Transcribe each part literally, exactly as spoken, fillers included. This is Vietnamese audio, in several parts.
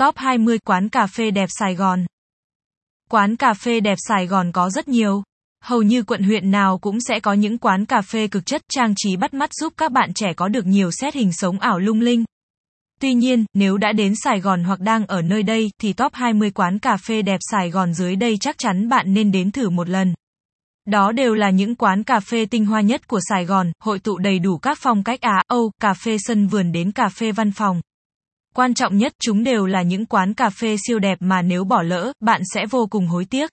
Top hai mươi quán cà phê đẹp Sài Gòn. Quán cà phê đẹp Sài Gòn có rất nhiều. Hầu như quận huyện nào cũng sẽ có những quán cà phê cực chất trang trí bắt mắt giúp các bạn trẻ có được nhiều set hình sống ảo lung linh. Tuy nhiên, nếu đã đến Sài Gòn hoặc đang ở nơi đây, thì top hai mươi quán cà phê đẹp Sài Gòn dưới đây chắc chắn bạn nên đến thử một lần. Đó đều là những quán cà phê tinh hoa nhất của Sài Gòn, hội tụ đầy đủ các phong cách Á, Âu, cà phê sân vườn đến cà phê văn phòng. Quan trọng nhất, chúng đều là những quán cà phê siêu đẹp mà nếu bỏ lỡ, bạn sẽ vô cùng hối tiếc.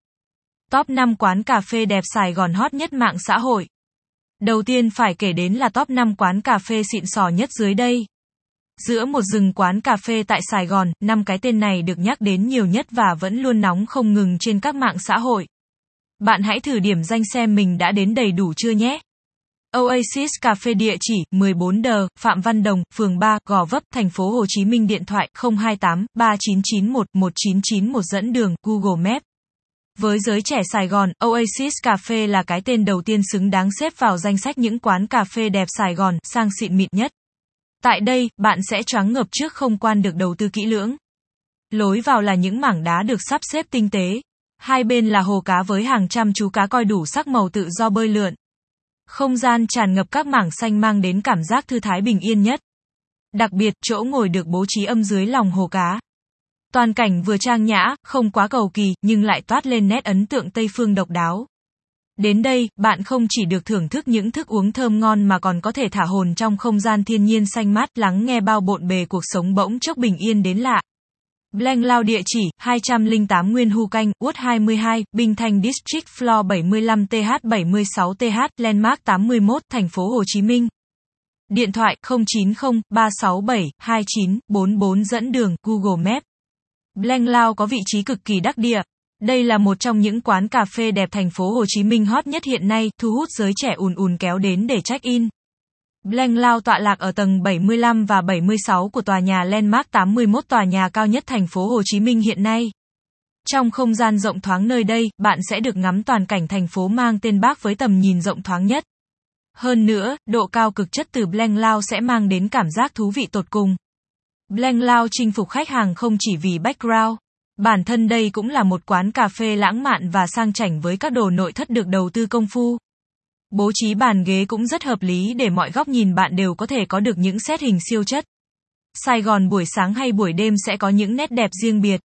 Top năm quán cà phê đẹp Sài Gòn hot nhất mạng xã hội. Đầu tiên phải kể đến là top năm quán cà phê xịn sò nhất dưới đây. Giữa một rừng quán cà phê tại Sài Gòn, năm cái tên này được nhắc đến nhiều nhất và vẫn luôn nóng không ngừng trên các mạng xã hội. Bạn hãy thử điểm danh xem mình đã đến đầy đủ chưa nhé. Oasis Cafe, địa chỉ mười bốn D, Phạm Văn Đồng, phường ba, Gò Vấp, thành phố Hồ Chí Minh, điện thoại không hai tám ba chín chín một một chín chín một, dẫn đường Google Maps. Với giới trẻ Sài Gòn, Oasis Cafe là cái tên đầu tiên xứng đáng xếp vào danh sách những quán cà phê đẹp Sài Gòn, sang xịn mịn nhất. Tại đây, bạn sẽ choáng ngợp trước không gian được đầu tư kỹ lưỡng. Lối vào là những mảng đá được sắp xếp tinh tế. Hai bên là hồ cá với hàng trăm chú cá koi đủ sắc màu tự do bơi lượn. Không gian tràn ngập các mảng xanh mang đến cảm giác thư thái bình yên nhất. Đặc biệt, chỗ ngồi được bố trí âm dưới lòng hồ cá. Toàn cảnh vừa trang nhã, không quá cầu kỳ, nhưng lại toát lên nét ấn tượng Tây phương độc đáo. Đến đây, bạn không chỉ được thưởng thức những thức uống thơm ngon mà còn có thể thả hồn trong không gian thiên nhiên xanh mát, lắng nghe bao bộn bề cuộc sống bỗng chốc bình yên đến lạ. Blanklau, địa chỉ hai không tám Nguyễn Hữu Canh, Uất hai mươi hai, Bình Thành District, Floor bảy mươi lăm T H bảy mươi sáu T H, Landmark tám mươi mốt, thành phố Hồ Chí Minh. Điện thoại không chín không ba sáu bảy hai chín bốn bốn, dẫn đường Google Maps. Blanklau có vị trí cực kỳ đắc địa. Đây là một trong những quán cà phê đẹp thành phố Hồ Chí Minh hot nhất hiện nay, thu hút giới trẻ ùn ùn kéo đến để check-in. Blanklau tọa lạc ở tầng bảy mươi lăm và bảy mươi sáu của tòa nhà Landmark tám mươi mốt, tòa nhà cao nhất thành phố Hồ Chí Minh hiện nay. Trong không gian rộng thoáng nơi đây, bạn sẽ được ngắm toàn cảnh thành phố mang tên Bác với tầm nhìn rộng thoáng nhất. Hơn nữa, độ cao cực chất từ Blanklau sẽ mang đến cảm giác thú vị tột cùng. Blanklau chinh phục khách hàng không chỉ vì background. Bản thân đây cũng là một quán cà phê lãng mạn và sang chảnh với các đồ nội thất được đầu tư công phu. Bố trí bàn ghế cũng rất hợp lý để mọi góc nhìn bạn đều có thể có được những set hình siêu chất. Sài Gòn buổi sáng hay buổi đêm sẽ có những nét đẹp riêng biệt.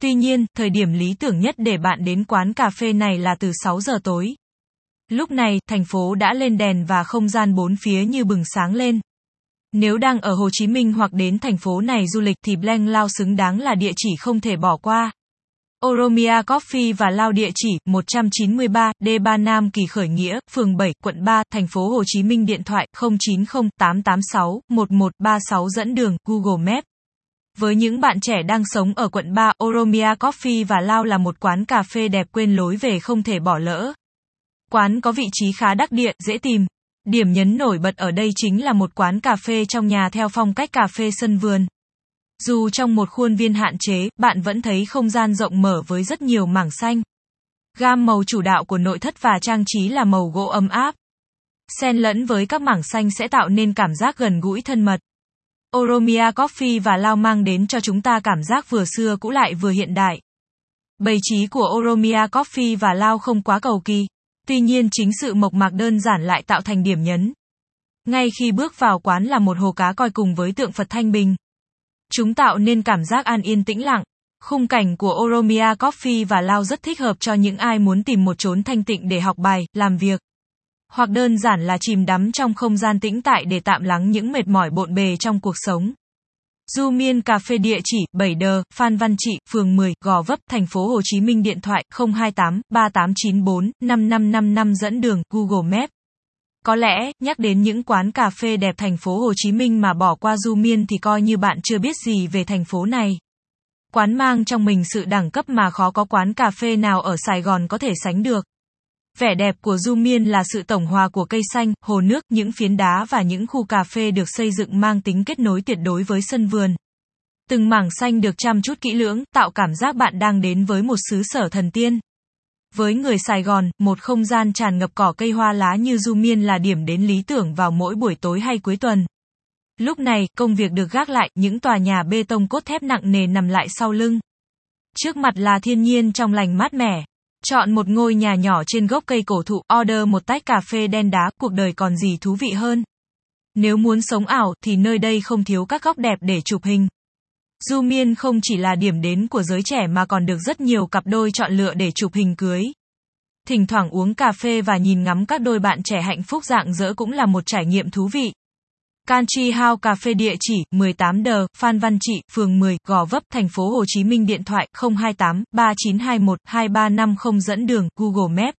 Tuy nhiên, thời điểm lý tưởng nhất để bạn đến quán cà phê này là từ sáu giờ tối. Lúc này, thành phố đã lên đèn và không gian bốn phía như bừng sáng lên. Nếu đang ở Hồ Chí Minh hoặc đến thành phố này du lịch thì Blanklau xứng đáng là địa chỉ không thể bỏ qua. Oromia Coffee và Lao, địa chỉ một chín ba D ba Nam Kỳ Khởi Nghĩa, phường bảy, quận ba, thành phố Hồ Chí Minh, điện thoại không chín không tám tám sáu một một ba sáu, dẫn đường Google Maps. Với những bạn trẻ đang sống ở quận ba, Oromia Coffee và Lao là một quán cà phê đẹp quên lối về không thể bỏ lỡ. Quán có vị trí khá đắc địa, dễ tìm. Điểm nhấn nổi bật ở đây chính là một quán cà phê trong nhà theo phong cách cà phê sân vườn. Dù trong một khuôn viên hạn chế, bạn vẫn thấy không gian rộng mở với rất nhiều mảng xanh. Gam màu chủ đạo của nội thất và trang trí là màu gỗ ấm áp. Xen lẫn với các mảng xanh sẽ tạo nên cảm giác gần gũi thân mật. Oromia Coffee và Lao mang đến cho chúng ta cảm giác vừa xưa cũ lại vừa hiện đại. Bày trí của Oromia Coffee và Lao không quá cầu kỳ. Tuy nhiên chính sự mộc mạc đơn giản lại tạo thành điểm nhấn. Ngay khi bước vào quán là một hồ cá koi cùng với tượng Phật Thanh Bình. Chúng tạo nên cảm giác an yên tĩnh lặng. Khung cảnh của Oromia Coffee và Lao rất thích hợp cho những ai muốn tìm một chốn thanh tịnh để học bài, làm việc. Hoặc đơn giản là chìm đắm trong không gian tĩnh tại để tạm lắng những mệt mỏi bộn bề trong cuộc sống. Du Miên Cafe, địa chỉ bảy D, Phan Văn Trị, phường mười, Gò Vấp, thành phố Hồ Chí Minh, điện thoại không hai tám ba tám chín bốn năm năm năm năm, dẫn đường Google Maps. Có lẽ, nhắc đến những quán cà phê đẹp thành phố Hồ Chí Minh mà bỏ qua Du Miên thì coi như bạn chưa biết gì về thành phố này. Quán mang trong mình sự đẳng cấp mà khó có quán cà phê nào ở Sài Gòn có thể sánh được. Vẻ đẹp của Du Miên là sự tổng hòa của cây xanh, hồ nước, những phiến đá và những khu cà phê được xây dựng mang tính kết nối tuyệt đối với sân vườn. Từng mảng xanh được chăm chút kỹ lưỡng, tạo cảm giác bạn đang đến với một xứ sở thần tiên. Với người Sài Gòn, một không gian tràn ngập cỏ cây hoa lá như Du Miên là điểm đến lý tưởng vào mỗi buổi tối hay cuối tuần. Lúc này, công việc được gác lại, những tòa nhà bê tông cốt thép nặng nề nằm lại sau lưng. Trước mặt là thiên nhiên trong lành mát mẻ. Chọn một ngôi nhà nhỏ trên gốc cây cổ thụ, order một tách cà phê đen đá, cuộc đời còn gì thú vị hơn. Nếu muốn sống ảo, thì nơi đây không thiếu các góc đẹp để chụp hình. Du Miên không chỉ là điểm đến của giới trẻ mà còn được rất nhiều cặp đôi chọn lựa để chụp hình cưới. Thỉnh thoảng uống cà phê và nhìn ngắm các đôi bạn trẻ hạnh phúc rạng rỡ cũng là một trải nghiệm thú vị. Canchi House Cafe, địa chỉ mười tám D, Phan Văn Trị, phường mười, Gò Vấp, thành phố Hồ Chí Minh, điện thoại không hai tám ba chín hai một hai ba năm không, dẫn đường Google Maps.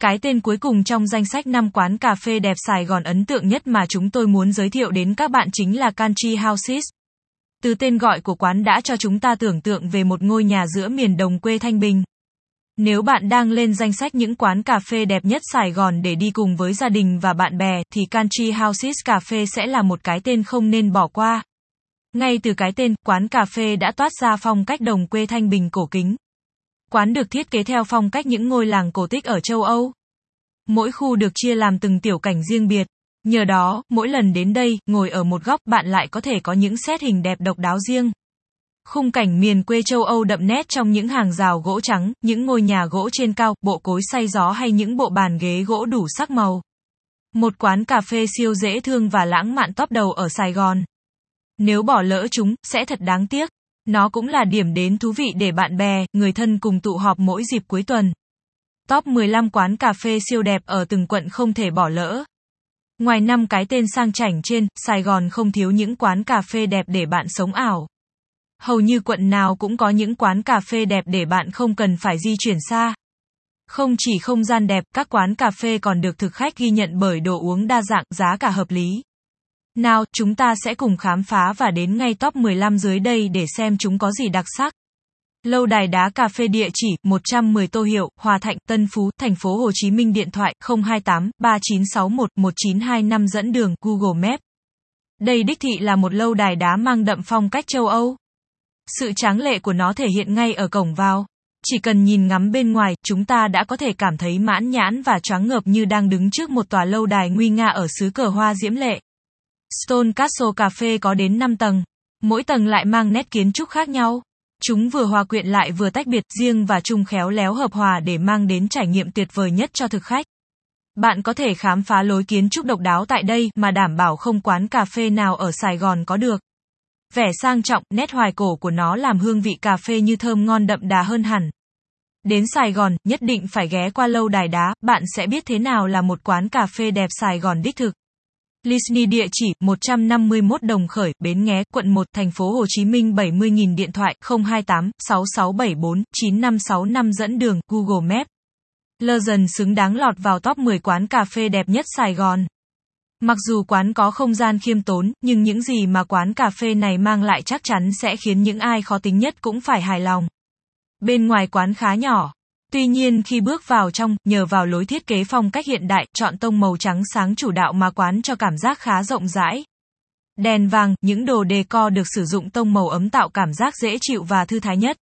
Cái tên cuối cùng trong danh sách năm quán cà phê đẹp Sài Gòn ấn tượng nhất mà chúng tôi muốn giới thiệu đến các bạn chính là Canchi Houses. Từ tên gọi của quán đã cho chúng ta tưởng tượng về một ngôi nhà giữa miền đồng quê Thanh Bình. Nếu bạn đang lên danh sách những quán cà phê đẹp nhất Sài Gòn để đi cùng với gia đình và bạn bè, thì Canchi Houses Cafe sẽ là một cái tên không nên bỏ qua. Ngay từ cái tên, quán cà phê đã toát ra phong cách đồng quê Thanh Bình cổ kính. Quán được thiết kế theo phong cách những ngôi làng cổ tích ở châu Âu. Mỗi khu được chia làm từng tiểu cảnh riêng biệt. Nhờ đó, mỗi lần đến đây, ngồi ở một góc, bạn lại có thể có những set hình đẹp độc đáo riêng. Khung cảnh miền quê châu Âu đậm nét trong những hàng rào gỗ trắng, những ngôi nhà gỗ trên cao, bộ cối xay gió hay những bộ bàn ghế gỗ đủ sắc màu. Một quán cà phê siêu dễ thương và lãng mạn top đầu ở Sài Gòn. Nếu bỏ lỡ chúng, sẽ thật đáng tiếc. Nó cũng là điểm đến thú vị để bạn bè, người thân cùng tụ họp mỗi dịp cuối tuần. Top mười lăm quán cà phê siêu đẹp ở từng quận không thể bỏ lỡ. Ngoài năm cái tên sang chảnh trên, Sài Gòn không thiếu những quán cà phê đẹp để bạn sống ảo. Hầu như quận nào cũng có những quán cà phê đẹp để bạn không cần phải di chuyển xa. Không chỉ không gian đẹp, các quán cà phê còn được thực khách ghi nhận bởi đồ uống đa dạng, giá cả hợp lý. Nào, chúng ta sẽ cùng khám phá và đến ngay top mười lăm dưới đây để xem chúng có gì đặc sắc. Lâu Đài Đá Cà Phê, địa chỉ một trăm mười Tô Hiệu, Hòa Thạnh, Tân Phú, thành phố Hồ Chí Minh, điện thoại không hai tám ba chín sáu một một chín hai năm, dẫn đường Google Maps. Đây đích thị là một lâu đài đá mang đậm phong cách châu Âu. Sự tráng lệ của nó thể hiện ngay ở cổng vào. Chỉ cần nhìn ngắm bên ngoài, chúng ta đã có thể cảm thấy mãn nhãn và choáng ngợp như đang đứng trước một tòa lâu đài nguy nga ở xứ cờ hoa diễm lệ. Stone Castle Cafe có đến năm tầng. Mỗi tầng lại mang nét kiến trúc khác nhau. Chúng vừa hòa quyện lại vừa tách biệt, riêng và chung khéo léo hợp hòa để mang đến trải nghiệm tuyệt vời nhất cho thực khách. Bạn có thể khám phá lối kiến trúc độc đáo tại đây mà đảm bảo không quán cà phê nào ở Sài Gòn có được. Vẻ sang trọng, nét hoài cổ của nó làm hương vị cà phê như thơm ngon đậm đà hơn hẳn. Đến Sài Gòn, nhất định phải ghé qua Lâu Đài Đá, bạn sẽ biết thế nào là một quán cà phê đẹp Sài Gòn đích thực. Lisni, địa chỉ một trăm năm mươi mốt Đồng Khởi, Bến Nghé, quận một, thành phố Hồ Chí Minh, bảy mươi nghìn, điện thoại không hai tám sáu sáu bảy bốn chín năm sáu năm, dẫn đường Google Maps. Lơ dần xứng đáng lọt vào top mười quán cà phê đẹp nhất Sài Gòn. Mặc dù quán có không gian khiêm tốn, nhưng những gì mà quán cà phê này mang lại chắc chắn sẽ khiến những ai khó tính nhất cũng phải hài lòng. Bên ngoài quán khá nhỏ. Tuy nhiên khi bước vào trong, nhờ vào lối thiết kế phong cách hiện đại, chọn tông màu trắng sáng chủ đạo mà quán cho cảm giác khá rộng rãi. Đèn vàng, những đồ decor được sử dụng tông màu ấm tạo cảm giác dễ chịu và thư thái nhất.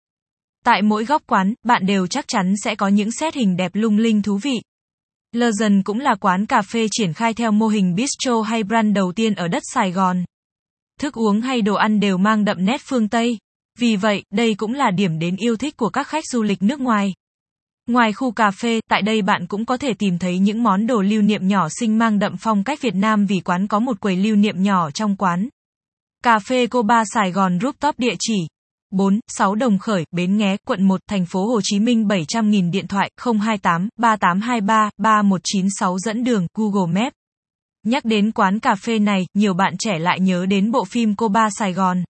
Tại mỗi góc quán, bạn đều chắc chắn sẽ có những set hình đẹp lung linh thú vị. Legend cũng là quán cà phê triển khai theo mô hình bistro hay brunch đầu tiên ở đất Sài Gòn. Thức uống hay đồ ăn đều mang đậm nét phương Tây. Vì vậy, đây cũng là điểm đến yêu thích của các khách du lịch nước ngoài. Ngoài khu cà phê, tại đây bạn cũng có thể tìm thấy những món đồ lưu niệm nhỏ xinh mang đậm phong cách Việt Nam vì quán có một quầy lưu niệm nhỏ trong quán. Cà phê Cô Ba Sài Gòn Rooftop, địa chỉ bốn sáu Đồng Khởi, Bến Nghé, quận một, thành phố Hồ Chí Minh, bảy trăm nghìn, điện thoại không hai tám ba tám hai ba ba một chín sáu, dẫn đường Google Maps. Nhắc đến quán cà phê này, nhiều bạn trẻ lại nhớ đến bộ phim Cô Ba Sài Gòn.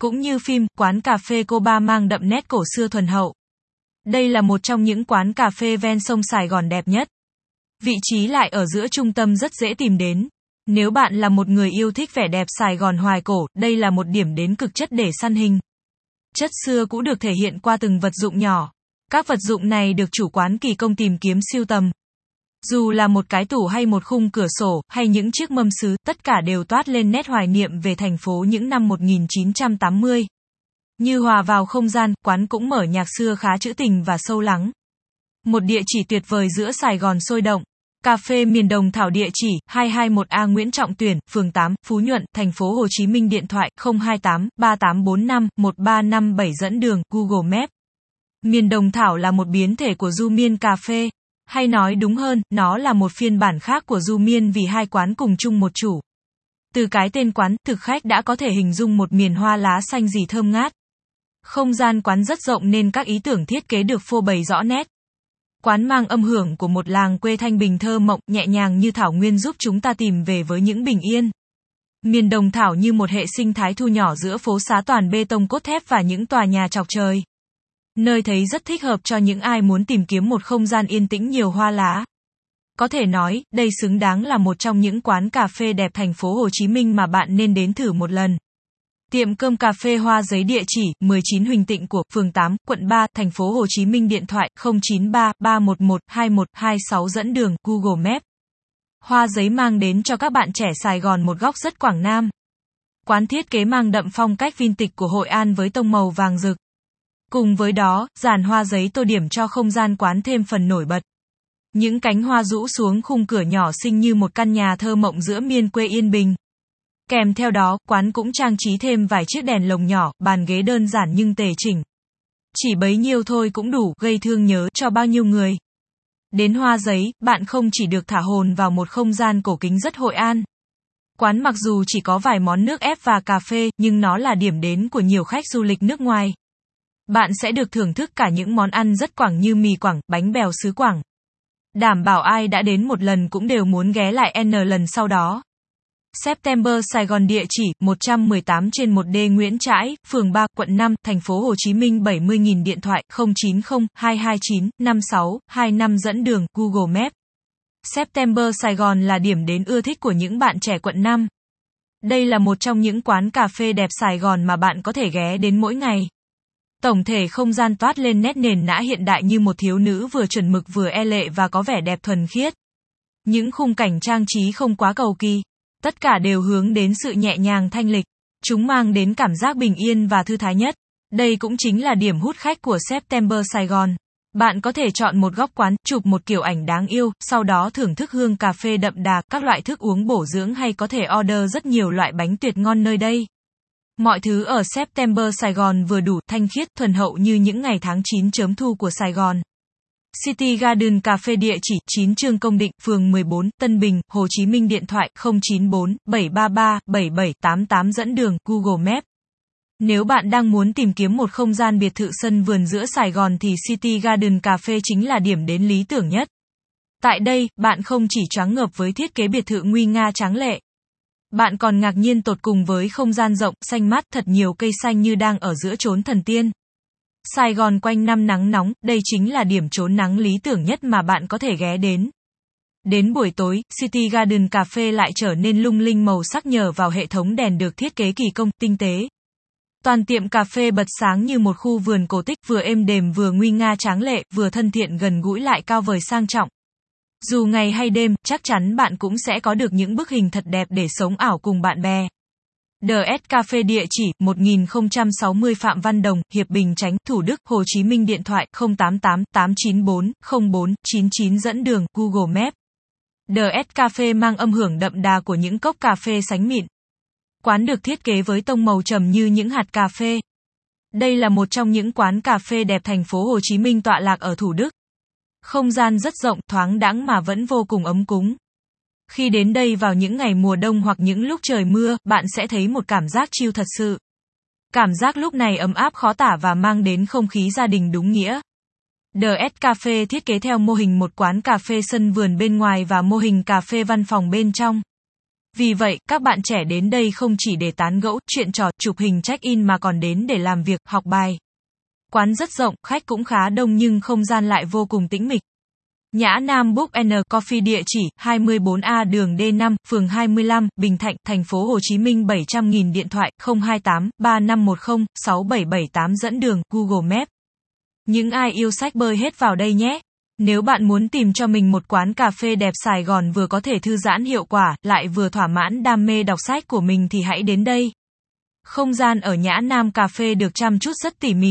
Cũng như phim, quán cà phê Cô Ba mang đậm nét cổ xưa thuần hậu. Đây là một trong những quán cà phê ven sông Sài Gòn đẹp nhất. Vị trí lại ở giữa trung tâm, rất dễ tìm đến. Nếu bạn là một người yêu thích vẻ đẹp Sài Gòn hoài cổ, đây là một điểm đến cực chất để săn hình. Chất xưa cũ được thể hiện qua từng vật dụng nhỏ. Các vật dụng này được chủ quán kỳ công tìm kiếm sưu tầm. Dù là một cái tủ hay một khung cửa sổ, hay những chiếc mâm sứ, tất cả đều toát lên nét hoài niệm về thành phố những năm một nghìn chín trăm tám mươi. Như hòa vào không gian, quán cũng mở nhạc xưa khá trữ tình và sâu lắng. Một địa chỉ tuyệt vời giữa Sài Gòn sôi động. Cà phê Miền Đồng Thảo địa chỉ hai hai một A Nguyễn Trọng Tuyển, phường tám, Phú Nhuận, thành phố Hồ Chí Minh, điện thoại không hai tám ba tám bốn năm một ba năm bảy, dẫn đường Google Maps. Miền Đồng Thảo là một biến thể của Du Miên Cafe, hay nói đúng hơn, nó là một phiên bản khác của Du Miên vì hai quán cùng chung một chủ. Từ cái tên quán, thực khách đã có thể hình dung một miền hoa lá xanh rì thơm ngát. Không gian quán rất rộng nên các ý tưởng thiết kế được phô bày rõ nét. Quán mang âm hưởng của một làng quê thanh bình thơ mộng, nhẹ nhàng như thảo nguyên, giúp chúng ta tìm về với những bình yên. Miền Đồng Thảo như một hệ sinh thái thu nhỏ giữa phố xá toàn bê tông cốt thép và những tòa nhà chọc trời. Nơi thấy rất thích hợp cho những ai muốn tìm kiếm một không gian yên tĩnh nhiều hoa lá. Có thể nói, đây xứng đáng là một trong những quán cà phê đẹp thành phố Hồ Chí Minh mà bạn nên đến thử một lần. Tiệm cơm cà phê Hoa Giấy, địa chỉ mười chín Huỳnh Tịnh Của, phường tám, quận ba, thành phố Hồ Chí Minh, điện thoại không chín ba ba một một hai một hai sáu, dẫn đường Google Maps. Hoa Giấy mang đến cho các bạn trẻ Sài Gòn một góc rất Quảng Nam. Quán thiết kế mang đậm phong cách vintage của Hội An với tông màu vàng rực. Cùng với đó, dàn hoa giấy tô điểm cho không gian quán thêm phần nổi bật. Những cánh hoa rũ xuống khung cửa nhỏ xinh như một căn nhà thơ mộng giữa miền quê yên bình. Kèm theo đó, quán cũng trang trí thêm vài chiếc đèn lồng nhỏ, bàn ghế đơn giản nhưng tề chỉnh. Chỉ bấy nhiêu thôi cũng đủ gây thương nhớ cho bao nhiêu người. Đến Hoa Giấy, bạn không chỉ được thả hồn vào một không gian cổ kính rất Hội An. Quán mặc dù chỉ có vài món nước ép và cà phê, nhưng nó là điểm đến của nhiều khách du lịch nước ngoài. Bạn sẽ được thưởng thức cả những món ăn rất Quảng như mì Quảng, bánh bèo xứ Quảng. Đảm bảo ai đã đến một lần cũng đều muốn ghé lại N lần sau đó. September Sài Gòn, địa chỉ một trăm mười tám trên một D Nguyễn Trãi, phường ba, quận năm, thành phố Hồ Chí Minh, bảy mươi nghìn, điện thoại không chín không hai hai chín năm sáu hai năm, dẫn đường Google Maps. September Sài Gòn là điểm đến ưa thích của những bạn trẻ quận năm. Đây là một trong những quán cà phê đẹp Sài Gòn mà bạn có thể ghé đến mỗi ngày. Tổng thể không gian toát lên nét nền nã hiện đại như một thiếu nữ vừa chuẩn mực vừa e lệ và có vẻ đẹp thuần khiết. Những khung cảnh trang trí không quá cầu kỳ. Tất cả đều hướng đến sự nhẹ nhàng thanh lịch. Chúng mang đến cảm giác bình yên và thư thái nhất. Đây cũng chính là điểm hút khách của September Sài Gòn. Bạn có thể chọn một góc quán, chụp một kiểu ảnh đáng yêu, sau đó thưởng thức hương cà phê đậm đà, các loại thức uống bổ dưỡng, hay có thể order rất nhiều loại bánh tuyệt ngon nơi đây. Mọi thứ ở September Sài Gòn vừa đủ, thanh khiết, thuần hậu như những ngày tháng chín chớm thu của Sài Gòn. City Garden Cafe, địa chỉ chín Trương Công Định, phường mười bốn, Tân Bình, Hồ Chí Minh, điện thoại không chín bốn bảy ba ba bảy bảy tám tám, dẫn đường Google Maps. Nếu bạn đang muốn tìm kiếm một không gian biệt thự sân vườn giữa Sài Gòn thì City Garden Cafe chính là điểm đến lý tưởng nhất. Tại đây, bạn không chỉ choáng ngợp với thiết kế biệt thự nguy nga tráng lệ. Bạn còn ngạc nhiên tột cùng với không gian rộng, xanh mát, thật nhiều cây xanh như đang ở giữa chốn thần tiên. Sài Gòn quanh năm nắng nóng, đây chính là điểm trốn nắng lý tưởng nhất mà bạn có thể ghé đến. Đến buổi tối, City Garden Cafe lại trở nên lung linh màu sắc nhờ vào hệ thống đèn được thiết kế kỳ công, tinh tế. Toàn tiệm cà phê bật sáng như một khu vườn cổ tích, vừa êm đềm vừa nguy nga tráng lệ, vừa thân thiện gần gũi lại cao vời sang trọng. Dù ngày hay đêm, chắc chắn bạn cũng sẽ có được những bức hình thật đẹp để sống ảo cùng bạn bè. đê ét Cafe, địa chỉ một nghìn không trăm sáu mươi Phạm Văn Đồng, Hiệp Bình Chánh, Thủ Đức, Hồ Chí Minh, điện thoại không tám tám tám chín bốn không bốn chín chín, dẫn đường Google Maps. đê ét Cafe mang âm hưởng đậm đà của những cốc cà phê sánh mịn. Quán được thiết kế với tông màu trầm như những hạt cà phê. Đây là một trong những quán cà phê đẹp thành phố Hồ Chí Minh tọa lạc ở Thủ Đức. Không gian rất rộng, thoáng đãng mà vẫn vô cùng ấm cúng. Khi đến đây vào những ngày mùa đông hoặc những lúc trời mưa, bạn sẽ thấy một cảm giác chill thật sự. Cảm giác lúc này ấm áp khó tả và mang đến không khí gia đình đúng nghĩa. đê ét Cafe thiết kế theo mô hình một quán cà phê sân vườn bên ngoài và mô hình cà phê văn phòng bên trong. Vì vậy, các bạn trẻ đến đây không chỉ để tán gẫu, chuyện trò, chụp hình check-in mà còn đến để làm việc, học bài. Quán rất rộng, khách cũng khá đông nhưng không gian lại vô cùng tĩnh mịch. Nhã Nam Book N Coffee, địa chỉ hai mươi bốn A đường D năm, phường hai mươi lăm, Bình Thạnh, thành phố Hồ Chí Minh, bảy trăm nghìn, điện thoại không hai tám ba năm một không sáu bảy bảy tám, dẫn đường Google Maps. Những ai yêu sách bơi hết vào đây nhé. Nếu bạn muốn tìm cho mình một quán cà phê đẹp Sài Gòn vừa có thể thư giãn hiệu quả, lại vừa thỏa mãn đam mê đọc sách của mình thì hãy đến đây. Không gian ở Nhã Nam Cafe được chăm chút rất tỉ mỉ.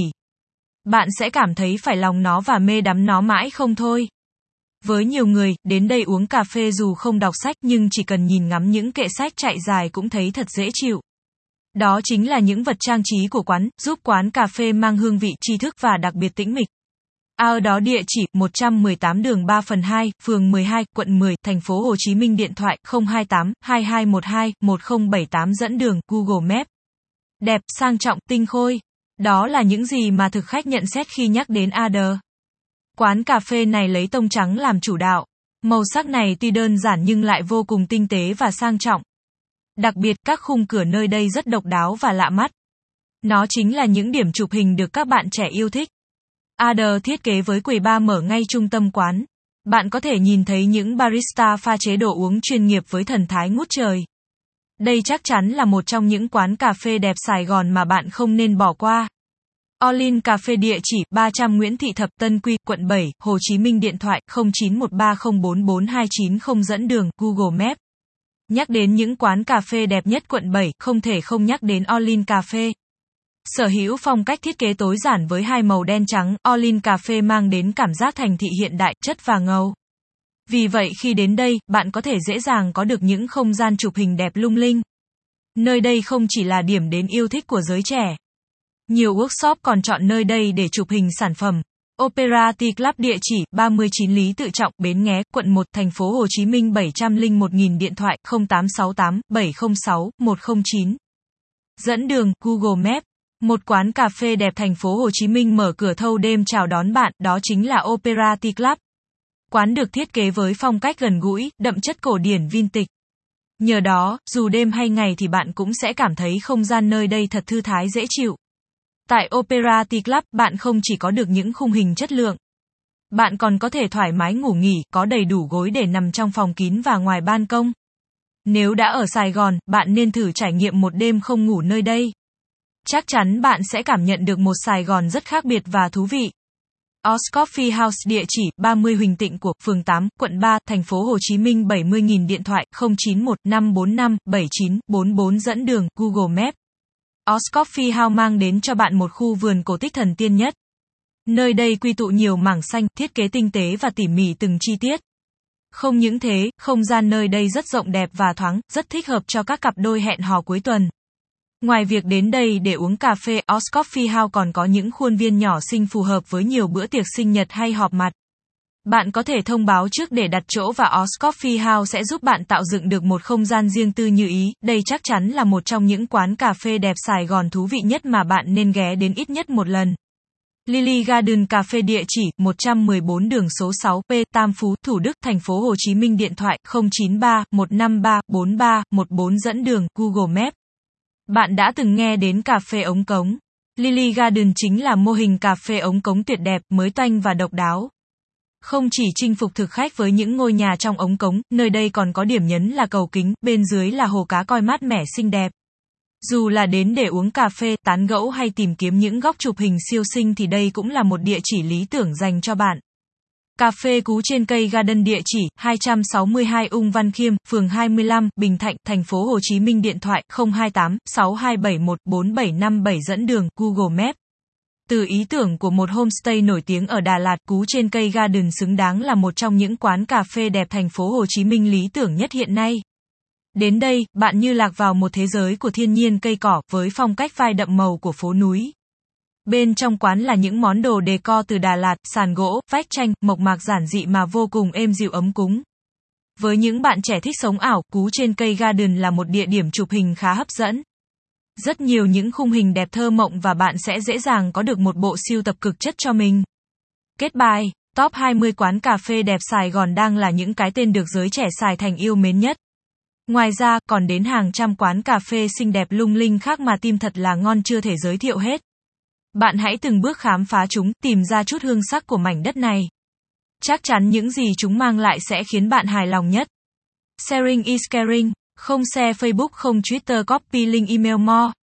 Bạn sẽ cảm thấy phải lòng nó và mê đắm nó mãi không thôi. Với nhiều người, đến đây uống cà phê dù không đọc sách nhưng chỉ cần nhìn ngắm những kệ sách trải dài cũng thấy thật dễ chịu. Đó chính là những vật trang trí của quán, giúp quán cà phê mang hương vị, tri thức và đặc biệt tĩnh mịch. Ở đó địa chỉ một trăm mười tám đường ba phần hai, phường mười hai, quận mười, thành phố Hồ Chí Minh, điện thoại không hai tám, hai hai một hai, một không bảy tám, dẫn đường Google Maps. Đẹp, sang trọng, tinh khôi. Đó là những gì mà thực khách nhận xét khi nhắc đến a đê. Quán cà phê này lấy tông trắng làm chủ đạo. Màu sắc này tuy đơn giản nhưng lại vô cùng tinh tế và sang trọng. Đặc biệt, các khung cửa nơi đây rất độc đáo và lạ mắt. Nó chính là những điểm chụp hình được các bạn trẻ yêu thích. a đê thiết kế với quầy bar mở ngay trung tâm quán. Bạn có thể nhìn thấy những barista pha chế đồ uống chuyên nghiệp với thần thái ngút trời. Đây chắc chắn là một trong những quán cà phê đẹp Sài Gòn mà bạn không nên bỏ qua. All In Cafe, địa chỉ ba trăm Nguyễn Thị Thập, Tân Quy, quận bảy, Hồ Chí Minh, điện thoại không chín một ba không bốn bốn hai chín không, dẫn đường Google Maps. Nhắc đến những quán cà phê đẹp nhất quận bảy, không thể không nhắc đến All In Cafe. Sở hữu phong cách thiết kế tối giản với hai màu đen trắng, All In Cafe mang đến cảm giác thành thị hiện đại, chất và ngầu. Vì vậy khi đến đây, bạn có thể dễ dàng có được những không gian chụp hình đẹp lung linh. Nơi đây không chỉ là điểm đến yêu thích của giới trẻ. Nhiều workshop còn chọn nơi đây để chụp hình sản phẩm. Opera Tea Club, địa chỉ ba mươi chín Lý Tự Trọng, Bến Nghé, quận một, thành phố Hồ Chí Minh, bảy không một không không không, điện thoại không tám sáu tám, bảy không sáu, một không chín. Dẫn đường Google Maps. Một quán cà phê đẹp thành phố Hồ Chí Minh mở cửa thâu đêm chào đón bạn, đó chính là Opera Tea Club. Quán được thiết kế với phong cách gần gũi, đậm chất cổ điển vintage. Nhờ đó, dù đêm hay ngày thì bạn cũng sẽ cảm thấy không gian nơi đây thật thư thái dễ chịu. Tại Opera Tea Club, bạn không chỉ có được những khung hình chất lượng. Bạn còn có thể thoải mái ngủ nghỉ, có đầy đủ gối để nằm trong phòng kín và ngoài ban công. Nếu đã ở Sài Gòn, bạn nên thử trải nghiệm một đêm không ngủ nơi đây. Chắc chắn bạn sẽ cảm nhận được một Sài Gòn rất khác biệt và thú vị. Oz Coffee House, địa chỉ ba mươi Huỳnh Tịnh Của, phường tám, quận ba, thành phố Hồ Chí Minh, bảy không không không không, điện thoại không chín một năm bốn năm bảy chín bốn bốn, dẫn đường Google Maps. Oz Coffee House mang đến cho bạn một khu vườn cổ tích thần tiên nhất. Nơi đây quy tụ nhiều mảng xanh, thiết kế tinh tế và tỉ mỉ từng chi tiết. Không những thế, không gian nơi đây rất rộng đẹp và thoáng, rất thích hợp cho các cặp đôi hẹn hò cuối tuần. Ngoài việc đến đây để uống cà phê, Oz Coffee House còn có những khuôn viên nhỏ xinh phù hợp với nhiều bữa tiệc sinh nhật hay họp mặt. Bạn có thể thông báo trước để đặt chỗ và Oz Coffee House sẽ giúp bạn tạo dựng được một không gian riêng tư như ý. Đây chắc chắn là một trong những quán cà phê đẹp Sài Gòn thú vị nhất mà bạn nên ghé đến ít nhất một lần. Lily Garden Cafe, địa chỉ một trăm mười bốn đường số sáu P, Tam Phú, Thủ Đức, thành phố Hồ Chí Minh, điện thoại không chín ba, một năm ba, bốn ba một bốn, dẫn đường Google Maps. Bạn đã từng nghe đến cà phê ống cống. Lily Garden chính là mô hình cà phê ống cống tuyệt đẹp, mới toanh và độc đáo. Không chỉ chinh phục thực khách với những ngôi nhà trong ống cống, nơi đây còn có điểm nhấn là cầu kính, bên dưới là hồ cá koi mát mẻ xinh đẹp. Dù là đến để uống cà phê, tán gẫu hay tìm kiếm những góc chụp hình siêu xinh thì đây cũng là một địa chỉ lý tưởng dành cho bạn. Cà phê Cú Trên Cây Garden, địa chỉ hai trăm sáu mươi hai Ung Văn Khiêm, phường hai mươi lăm, Bình Thạnh, thành phố Hồ Chí Minh, điện thoại không hai tám, sáu hai bảy một, bốn bảy năm bảy, dẫn đường Google Maps. Từ ý tưởng của một homestay nổi tiếng ở Đà Lạt, Cú Trên Cây Garden xứng đáng là một trong những quán cà phê đẹp thành phố Hồ Chí Minh lý tưởng nhất hiện nay. Đến đây, bạn như lạc vào một thế giới của thiên nhiên cây cỏ với phong cách phai đậm màu của phố núi. Bên trong quán là những món đồ decor từ Đà Lạt, sàn gỗ, vách tranh, mộc mạc giản dị mà vô cùng êm dịu ấm cúng. Với những bạn trẻ thích sống ảo, Cú Trên Cây Garden là một địa điểm chụp hình khá hấp dẫn. Rất nhiều những khung hình đẹp thơ mộng và bạn sẽ dễ dàng có được một bộ sưu tập cực chất cho mình. Kết bài, top hai mươi quán cà phê đẹp Sài Gòn đang là những cái tên được giới trẻ Sài Thành yêu mến nhất. Ngoài ra, còn đến hàng trăm quán cà phê xinh đẹp lung linh khác mà tim thật là ngon chưa thể giới thiệu hết. Bạn hãy từng bước khám phá chúng, tìm ra chút hương sắc của mảnh đất này. Chắc chắn những gì chúng mang lại sẽ khiến bạn hài lòng nhất. Sharing is caring. Không share Facebook, không Twitter, copy link, email more.